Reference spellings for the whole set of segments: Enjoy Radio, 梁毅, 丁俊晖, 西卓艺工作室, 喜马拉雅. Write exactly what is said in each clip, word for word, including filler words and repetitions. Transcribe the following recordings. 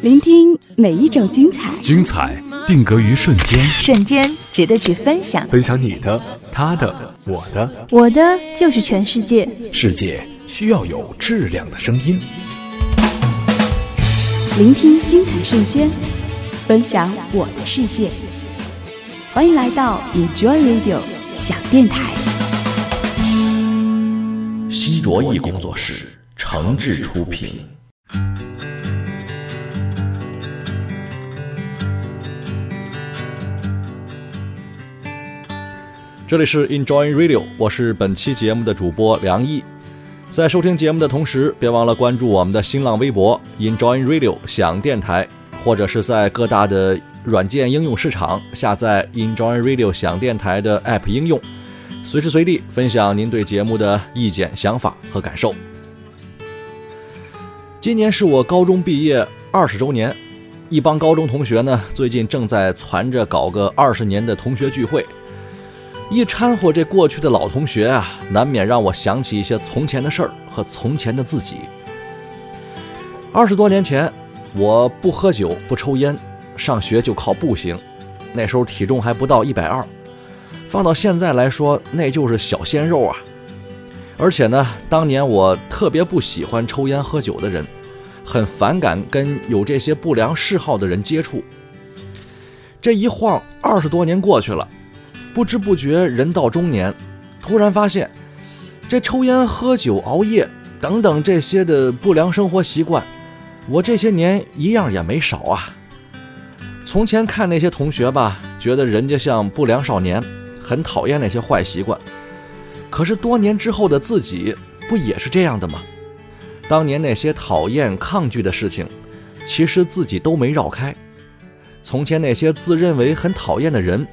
聆听每一种精彩，精彩定格于瞬间，瞬间值得去分享，分享你的、他的、我的，我的就是全世界。世界需要有质量的声音，聆听精彩瞬间，分享我的世界。欢迎来到 Enjoy Radio 小电台。西卓艺工作室诚挚出品。这里是 Enjoy Radio， 我是本期节目的主播梁毅。在收听节目的同时，别忘了关注我们的新浪微博 Enjoy Radio 想电台，或者是在各大的软件应用市场下载 Enjoy Radio 想电台的 App 应用，随时随地分享您对节目的意见、想法和感受。今年是我高中毕业二十周年，一帮高中同学呢，最近正在攒着搞个二十年的同学聚会。一掺和这过去的老同学啊，难免让我想起一些从前的事儿和从前的自己。二十多年前，我不喝酒不抽烟，上学就靠步行，那时候体重还不到一百二，放到现在来说，那就是小鲜肉啊。而且呢，当年我特别不喜欢抽烟喝酒的人，很反感跟有这些不良嗜好的人接触。这一晃二十多年过去了。不知不觉人到中年，突然发现这抽烟喝酒熬夜等等这些的不良生活习惯，我这些年一样也没少啊。从前看那些同学吧，觉得人家像不良少年，很讨厌那些坏习惯，可是多年之后的自己不也是这样的吗？当年那些讨厌抗拒的事情，其实自己都没绕开。从前那些自认为很讨厌的人，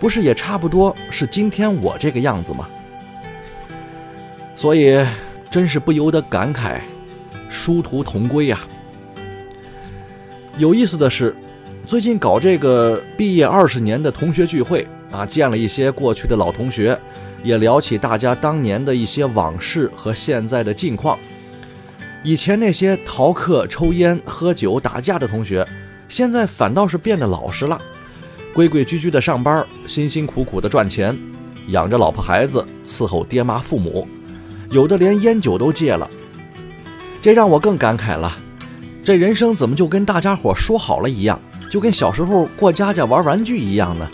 不是也差不多是今天我这个样子吗？所以真是不由得感慨，殊途同归呀、啊。有意思的是，最近搞这个毕业二十年的同学聚会啊，见了一些过去的老同学，也聊起大家当年的一些往事和现在的近况。以前那些逃课、抽烟、喝酒、打架的同学，现在反倒是变得老实了。规规矩矩的上班，辛辛苦苦的赚钱，养着老婆孩子，伺候爹妈父母，有的连烟酒都戒了。这让我更感慨了，这人生怎么就跟大家伙说好了一样，就跟小时候过家家玩玩具一样呢？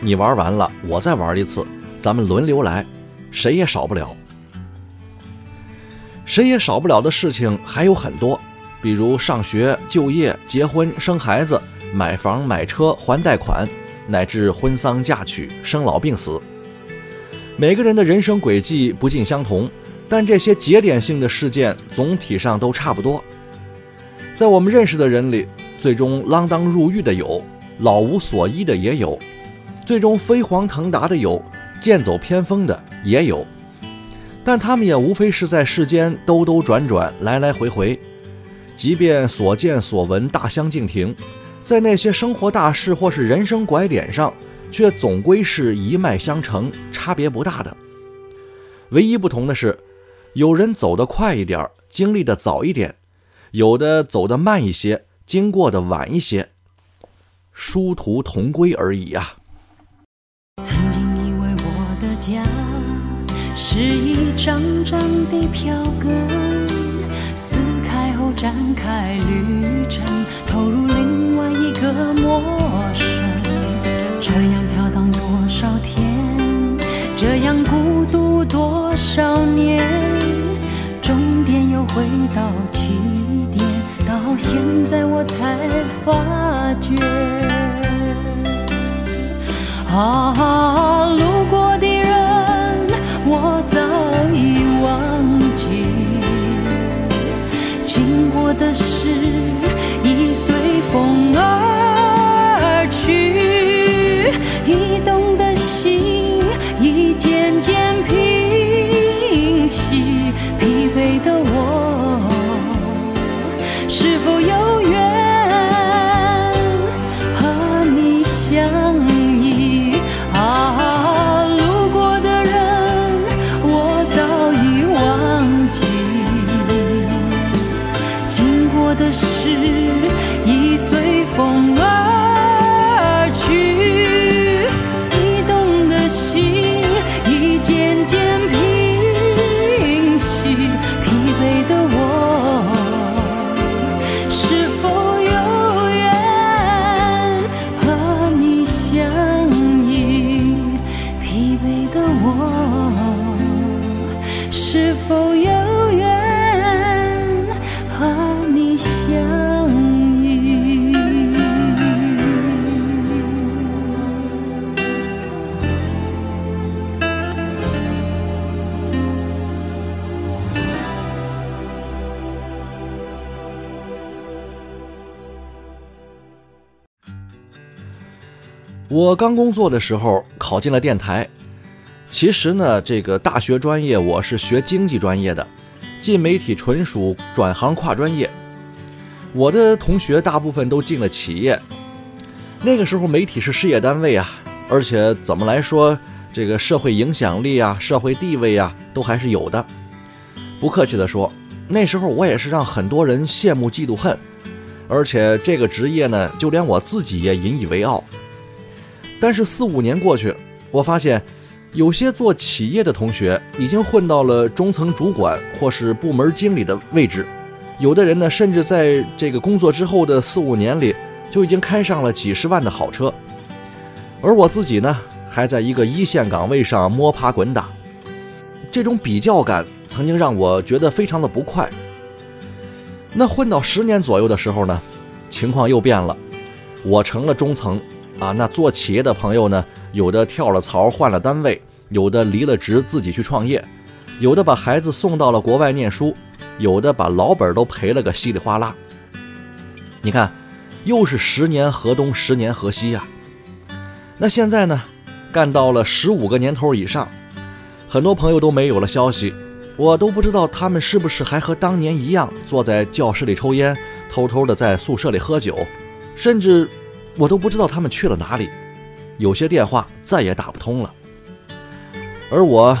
你玩完了，我再玩一次，咱们轮流来，谁也少不了。谁也少不了的事情还有很多，比如上学、就业、结婚、生孩子，买房买车还贷款，乃至婚丧嫁娶生老病死。每个人的人生轨迹不尽相同，但这些节点性的事件总体上都差不多。在我们认识的人里，最终锒铛入狱的有，老无所依的也有，最终飞黄腾达的有，剑走偏锋的也有，但他们也无非是在世间兜兜转转，来来回回。即便所见所闻大相径庭，在那些生活大事或是人生拐点上，却总归是一脉相承，差别不大的。唯一不同的是，有人走得快一点，经历得早一点，有的走得慢一些，经过得晚一些，殊途同归而已啊。曾经以为我的家是一张张的票根，撕开后展开旅程，投入另外一个陌生，这样飘荡多少天，这样孤独多少年，终点又回到起点，到现在我才发觉，啊，路过的人我早已忘记，经过的事已随风而去，驿动的心已渐渐平息，疲惫的我是否有缘和你相依，啊，路过的人我早已忘记，的事已随风而去，移动的心已渐渐平息，疲惫的我是否有缘和你相依，疲惫的我是否有我刚工作的时候考进了电台。其实呢，这个大学专业我是学经济专业的，进媒体纯属转行跨专业。我的同学大部分都进了企业。那个时候媒体是事业单位啊，而且怎么来说，这个社会影响力啊，社会地位啊，都还是有的。不客气的说，那时候我也是让很多人羡慕嫉妒恨，而且这个职业呢，就连我自己也引以为傲。但是四五年过去，我发现有些做企业的同学已经混到了中层主管或是部门经理的位置，有的人呢，甚至在这个工作之后的四五年里就已经开上了几十万的好车，而我自己呢，还在一个一线岗位上摸爬滚打。这种比较感曾经让我觉得非常的不快。那混到十年左右的时候呢，情况又变了，我成了中层啊，那做企业的朋友呢，有的跳了槽换了单位，有的离了职自己去创业，有的把孩子送到了国外念书，有的把老本都赔了个稀里哗啦。你看，又是十年河东十年河西啊。那现在呢，干到了十五个年头以上，很多朋友都没有了消息，我都不知道他们是不是还和当年一样坐在教室里抽烟，偷偷的在宿舍里喝酒，甚至我都不知道他们去了哪里，有些电话再也打不通了。而我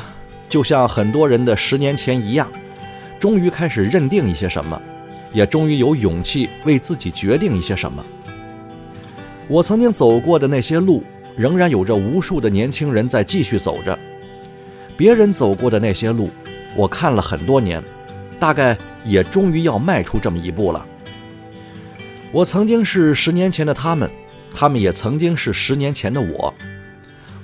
就像很多人的十年前一样，终于开始认定一些什么，也终于有勇气为自己决定一些什么。我曾经走过的那些路，仍然有着无数的年轻人在继续走着。别人走过的那些路，我看了很多年，大概也终于要迈出这么一步了。我曾经是十年前的他们，他们也曾经是十年前的我。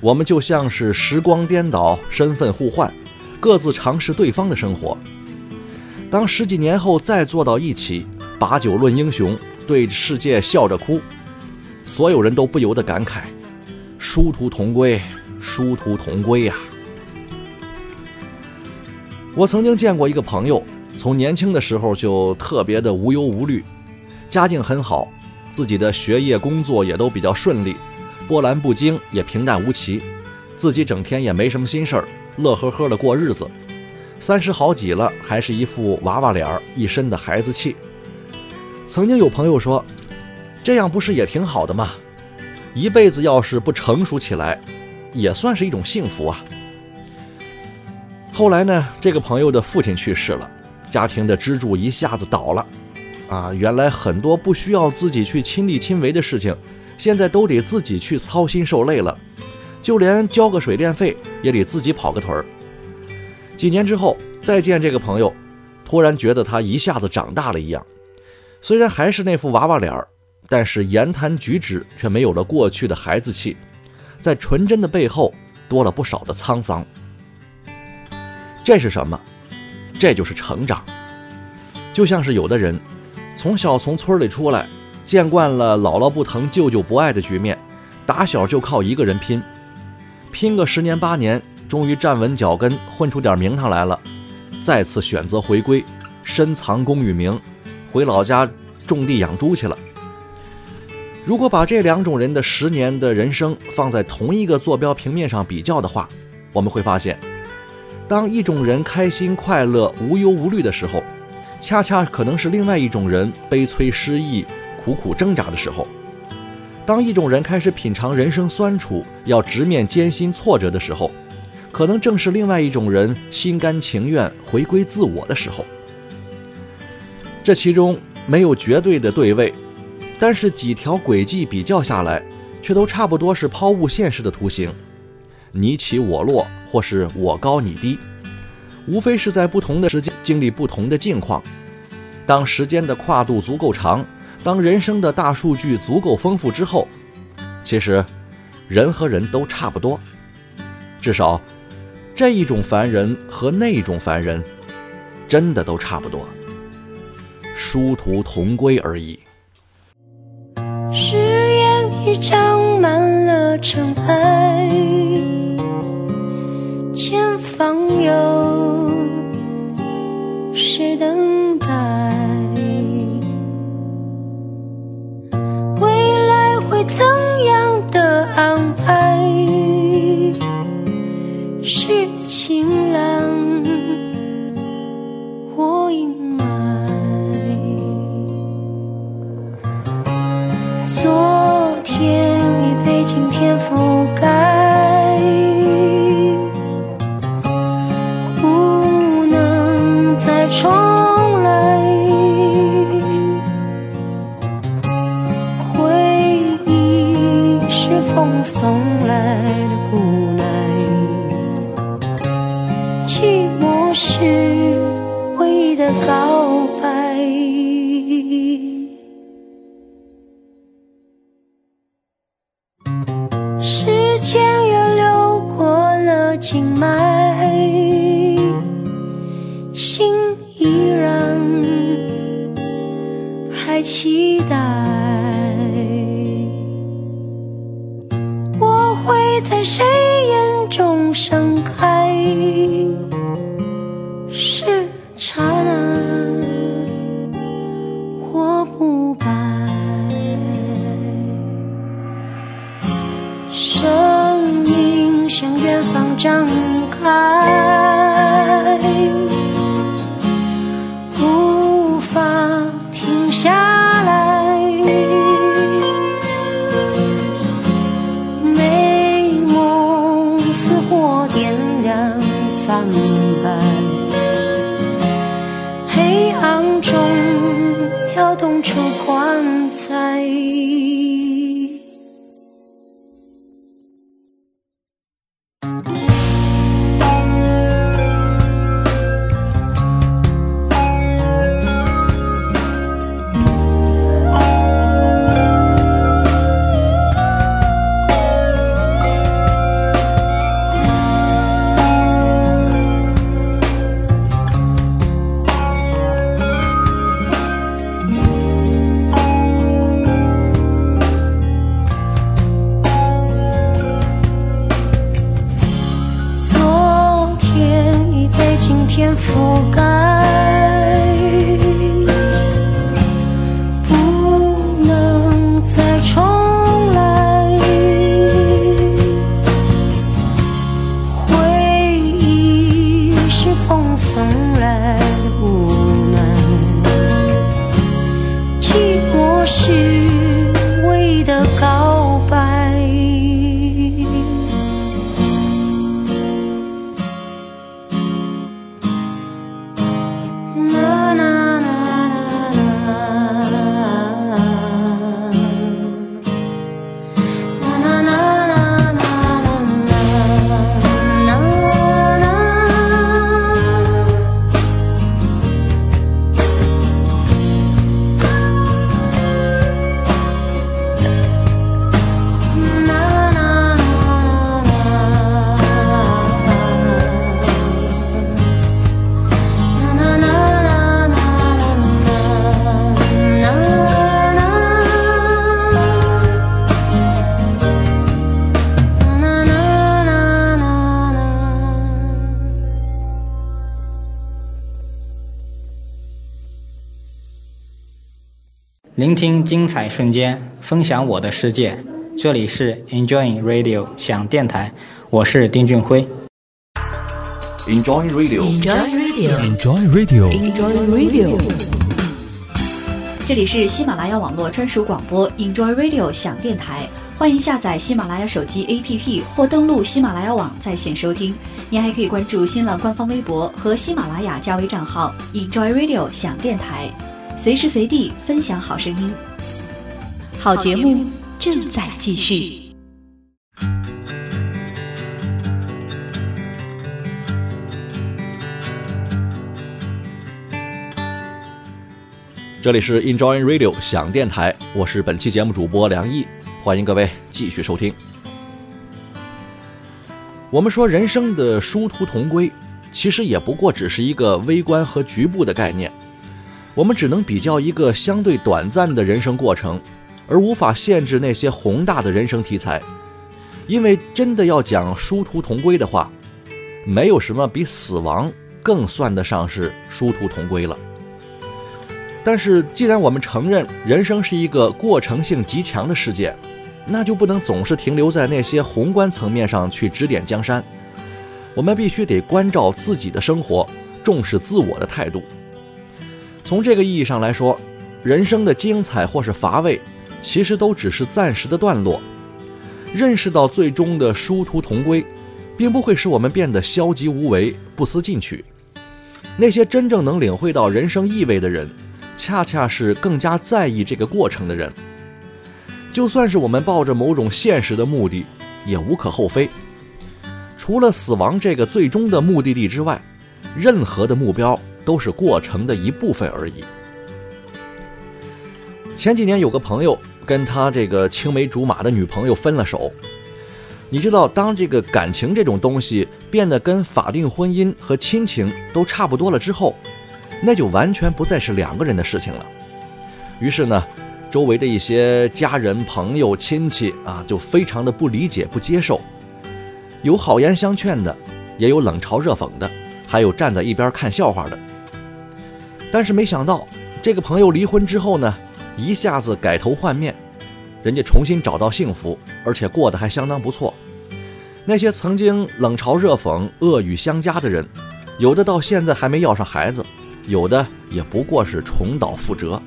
我们就像是时光颠倒，身份互换，各自尝试对方的生活。当十几年后再坐到一起，把酒论英雄，对世界笑着哭，所有人都不由得感慨：殊途同归，殊途同归呀！我曾经见过一个朋友，从年轻的时候就特别的无忧无虑，家境很好，自己的学业工作也都比较顺利，波澜不惊也平淡无奇，自己整天也没什么心事儿，乐呵呵的过日子。三十好几了，还是一副娃娃脸，一身的孩子气。曾经有朋友说，这样不是也挺好的吗？一辈子要是不成熟起来，也算是一种幸福啊。后来呢，这个朋友的父亲去世了，家庭的支柱一下子倒了啊，原来很多不需要自己去亲力亲为的事情，现在都得自己去操心受累了，就连交个水电费也得自己跑个腿儿。几年之后再见这个朋友，突然觉得他一下子长大了一样，虽然还是那副娃娃脸，但是言谈举止却没有了过去的孩子气，在纯真的背后多了不少的沧桑。这是什么？这就是成长。就像是有的人从小从村里出来，见惯了姥姥不疼舅舅不爱的局面，打小就靠一个人拼，拼个十年八年，终于站稳脚跟，混出点名堂来了，再次选择回归，深藏功与名，回老家种地养猪去了。如果把这两种人的十年的人生放在同一个坐标平面上比较的话，我们会发现，当一种人开心快乐无忧无虑的时候，恰恰可能是另外一种人悲催失意苦苦挣扎的时候。当一种人开始品尝人生酸楚，要直面艰辛挫折的时候，可能正是另外一种人心甘情愿回归自我的时候。这其中没有绝对的对位，但是几条轨迹比较下来，却都差不多是抛物线式的图形，你起我落，或是我高你低，无非是在不同的时间经历不同的境况。当时间的跨度足够长，当人生的大数据足够丰富之后，其实人和人都差不多，至少这一种凡人和那一种凡人真的都差不多，殊途同归而已。誓言已长满了尘埃，前方有谁等待，未来会怎样的安排，是晴朗或阴霾，昨天已被今天覆盖，不能再重来，回忆是风送来的无奈，寂寞是唯一的告白。情脉，心依然还期待，我会在谁眼中盛开，是刹那或不败，声音向远方张开，无法停下来，美梦似火点亮苍白，黑暗中跳动出光彩。聆听精彩瞬间，分享我的世界，这里是 Enjoy Radio 想电台，我是丁俊晖。 Enjoy Radio Enjoy Radio Enjoy Radio Enjoy Radio， 这里是喜马拉雅网络专属广播 Enjoy Radio 想电台，欢迎下载喜马拉雅手机 A P P 或登录喜马拉雅网在线收听，您还可以关注新浪官方微博和喜马拉雅加微账号 Enjoy Radio 想电台。随时随地分享好声音。好节目正在继续。这里是 Enjoy Radio 想电台，我是本期节目主播梁毅，欢迎各位继续收听。我们说人生的殊途同归，其实也不过只是一个微观和局部的概念，我们只能比较一个相对短暂的人生过程，而无法限制那些宏大的人生题材。因为真的要讲殊途同归的话，没有什么比死亡更算得上是殊途同归了。但是既然我们承认人生是一个过程性极强的世界，那就不能总是停留在那些宏观层面上去指点江山，我们必须得关照自己的生活，重视自我的态度。从这个意义上来说，人生的精彩或是乏味，其实都只是暂时的段落。认识到最终的殊途同归，并不会使我们变得消极无为、不思进取。那些真正能领会到人生意味的人，恰恰是更加在意这个过程的人。就算是我们抱着某种现实的目的，也无可厚非。除了死亡这个最终的目的地之外，任何的目标都是过程的一部分而已。前几年有个朋友跟他这个青梅竹马的女朋友分了手，你知道，当这个感情这种东西变得跟法定婚姻和亲情都差不多了之后，那就完全不再是两个人的事情了。于是呢，周围的一些家人、朋友、亲戚啊，就非常的不理解、不接受，有好言相劝的，也有冷嘲热讽的，还有站在一边看笑话的。但是没想到，这个朋友离婚之后呢，一下子改头换面，人家重新找到幸福，而且过得还相当不错。那些曾经冷嘲热讽、恶语相加的人，有的到现在还没要上孩子，有的也不过是重蹈覆辙。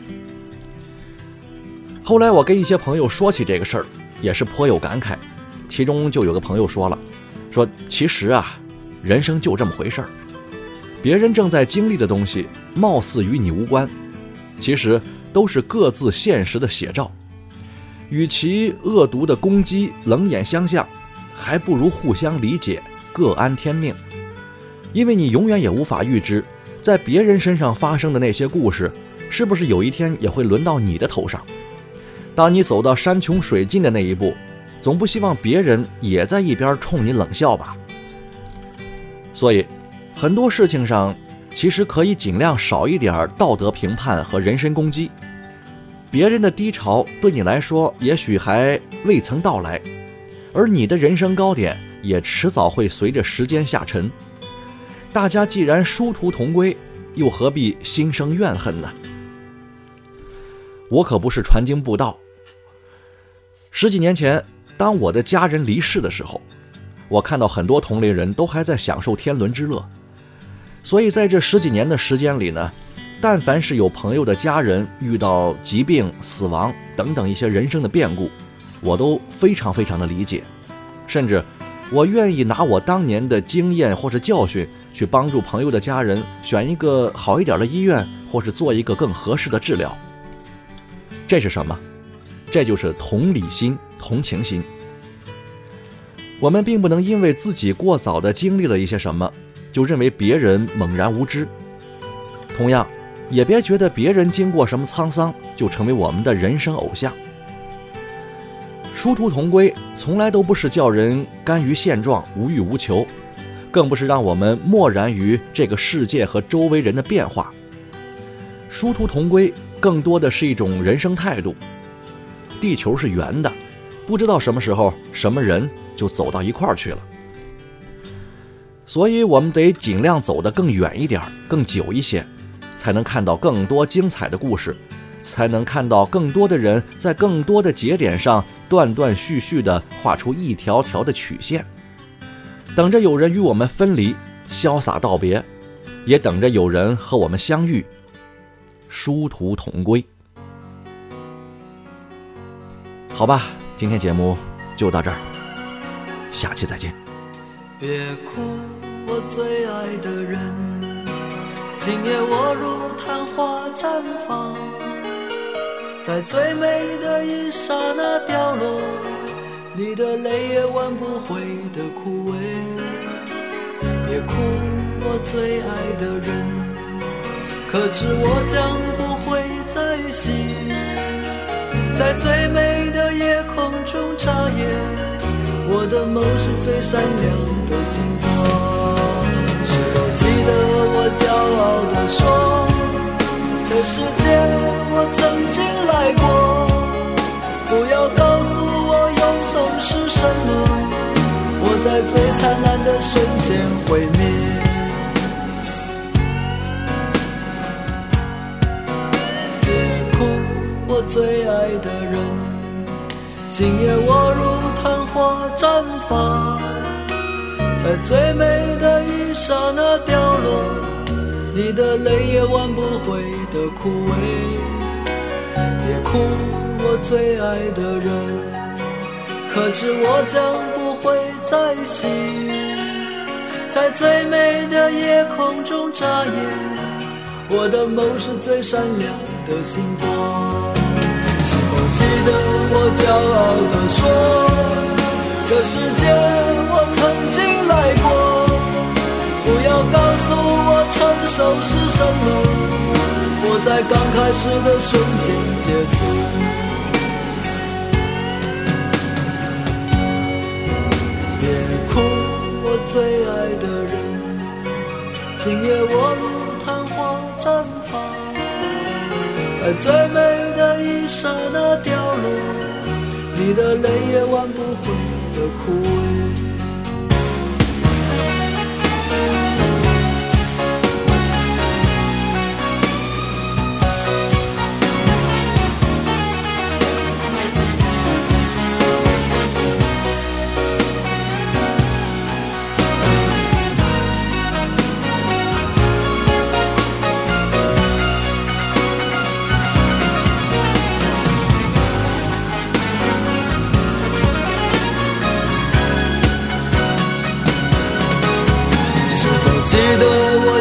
后来我跟一些朋友说起这个事儿，也是颇有感慨。其中就有个朋友说了，说其实啊，人生就这么回事儿，别人正在经历的东西貌似与你无关，其实都是各自现实的写照。与其恶毒的攻击、冷眼相向，还不如互相理解，各安天命。因为你永远也无法预知，在别人身上发生的那些故事，是不是有一天也会轮到你的头上？当你走到山穷水尽的那一步，总不希望别人也在一边冲你冷笑吧。所以，很多事情上其实可以尽量少一点道德评判和人身攻击。别人的低潮对你来说也许还未曾到来，而你的人生高点也迟早会随着时间下沉。大家既然殊途同归，又何必心生怨恨呢？我可不是传经布道。十几年前，当我的家人离世的时候，我看到很多同龄人都还在享受天伦之乐。所以在这十几年的时间里呢，但凡是有朋友的家人遇到疾病、死亡等等一些人生的变故，我都非常非常的理解，甚至我愿意拿我当年的经验或是教训，去帮助朋友的家人选一个好一点的医院，或是做一个更合适的治疗。这是什么？这就是同理心、同情心。我们并不能因为自己过早的经历了一些什么，就认为别人猛然无知。同样，也别觉得别人经过什么沧桑，就成为我们的人生偶像。殊途同归从来都不是叫人甘于现状、无欲无求，更不是让我们漠然于这个世界和周围人的变化。殊途同归更多的是一种人生态度。地球是圆的，不知道什么时候什么人就走到一块儿去了，所以我们得尽量走得更远一点、更久一些，才能看到更多精彩的故事，才能看到更多的人在更多的节点上断断续续地画出一条条的曲线，等着有人与我们分离，潇洒道别，也等着有人和我们相遇，殊途同归。好吧，今天节目就到这儿，下期再见。别哭，我最爱的人，今夜我如昙花。绽放，在最美的一刹那掉落，你的泪也挽不回的枯萎。别哭，我最爱的人，可知我将不会再醒，在最美的夜空中眨眼，我的梦是最闪亮的星光。是否记得我骄傲地说，这世界我曾经来过，不要告诉我永恒是什么，我在最灿烂的瞬间毁灭。别哭，我最爱的人，今夜我如昙花绽放，在最美的一刹那掉落，你的泪也挽不回的枯萎。别哭，我最爱的人，可知我将不会再醒，在最美的夜空中眨眼，我的梦是最闪亮的星光。是否记得我骄傲地说，这世界我曾经来过，不要告诉我承受是什么，我在刚开始的瞬间结束。别哭，我最爱的人，今夜我如昙花绽放，在最美的一刹那掉落，你的泪也挽不回的枯萎。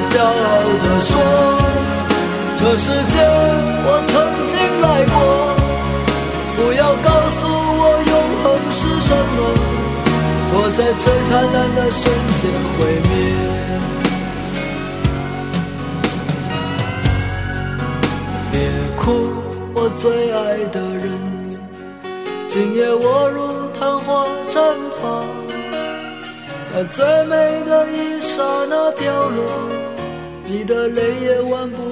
骄傲地说，这世界我曾经来过，不要告诉我永恒是什么，我在最灿烂的瞬间毁灭。别哭，我最爱的人，今夜我如昙花绽放，在最美的一刹那掉落，你的泪也挽不